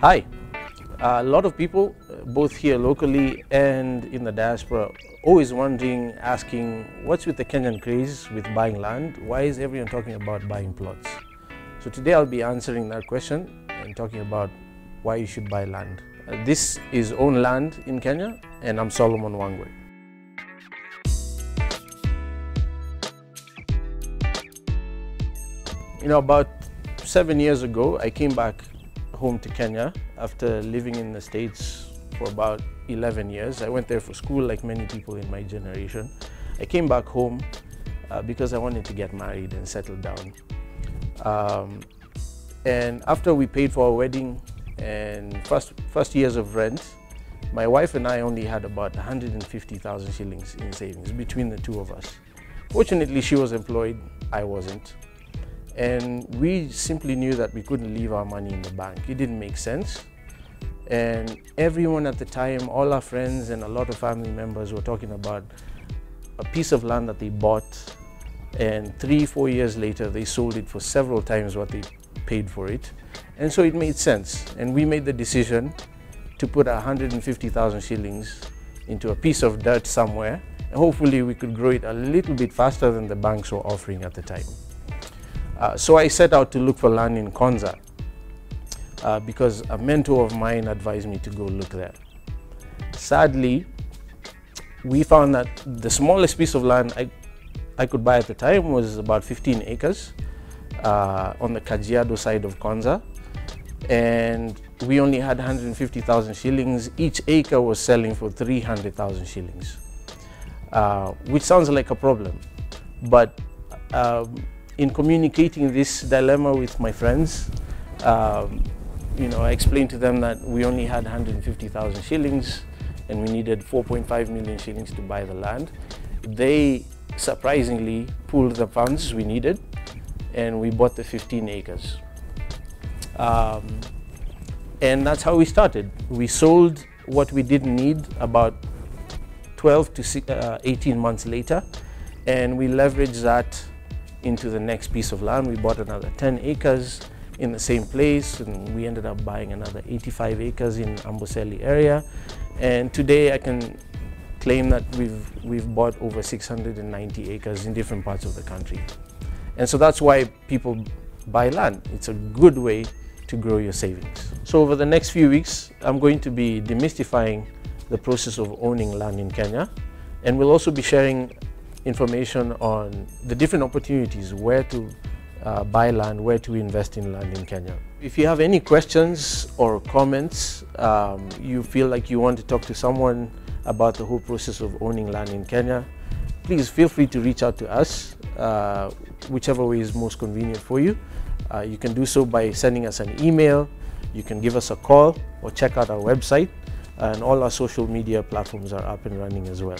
Hi. A lot of people, both here locally and in the diaspora, always wondering, asking, what's with the Kenyan craze with buying land? Why is everyone talking about buying plots? So today I'll be answering that question and talking about why you should buy land. This is Own Land in Kenya, and I'm Solomon Wangwe. You know, about 7 years ago, I came back home to Kenya after living in the States for about 11 years. I went there for school like many people in my generation. I came back home because I wanted to get married and settle down. And after we paid for our wedding and first years of rent, my wife and I only had about 150,000 shillings in savings between the two of us. Fortunately, she was employed, I wasn't. And we simply knew that we couldn't leave our money in the bank. It didn't make sense. And everyone at the time, all our friends and a lot of family members were talking about a piece of land that they bought, and 3-4 years later, they sold it for several times what they paid for it. And so it made sense. And we made the decision to put 150,000 shillings into a piece of dirt somewhere. And hopefully we could grow it a little bit faster than the banks were offering at the time. So I set out to look for land in Konza because a mentor of mine advised me to go look there. Sadly, we found that the smallest piece of land I could buy at the time was about 15 acres on the Kajiado side of Konza, and we only had 150,000 shillings. Each acre was selling for 300,000 shillings, which sounds like a problem, but in communicating this dilemma with my friends, you know, I explained to them that we only had 150,000 shillings and we needed 4.5 million shillings to buy the land. They surprisingly pooled the funds we needed and we bought the 15 acres. And that's how we started. We sold what we didn't need about 12 to 18 months later, and we leveraged that into the next piece of land. We bought another 10 acres in the same place, and we ended up buying another 85 acres in Amboseli area. And today I can claim that we've bought over 690 acres in different parts of the country. And so that's why people buy land. It's a good way to grow your savings. So over the next few weeks, I'm going to be demystifying the process of owning land in Kenya. And we'll also be sharing information on the different opportunities, where to buy land, where to invest in land in Kenya. If you have any questions or comments, you feel like you want to talk to someone about the whole process of owning land in Kenya, please feel free to reach out to us, whichever way is most convenient for you. You can do so by sending us an email, you can give us a call, or check out our website, and all our social media platforms are up and running as well.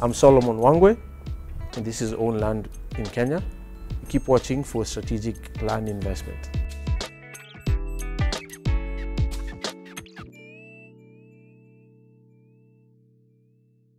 I'm Solomon Wangwe, and this is Own Land in Kenya. Keep watching for strategic land investment.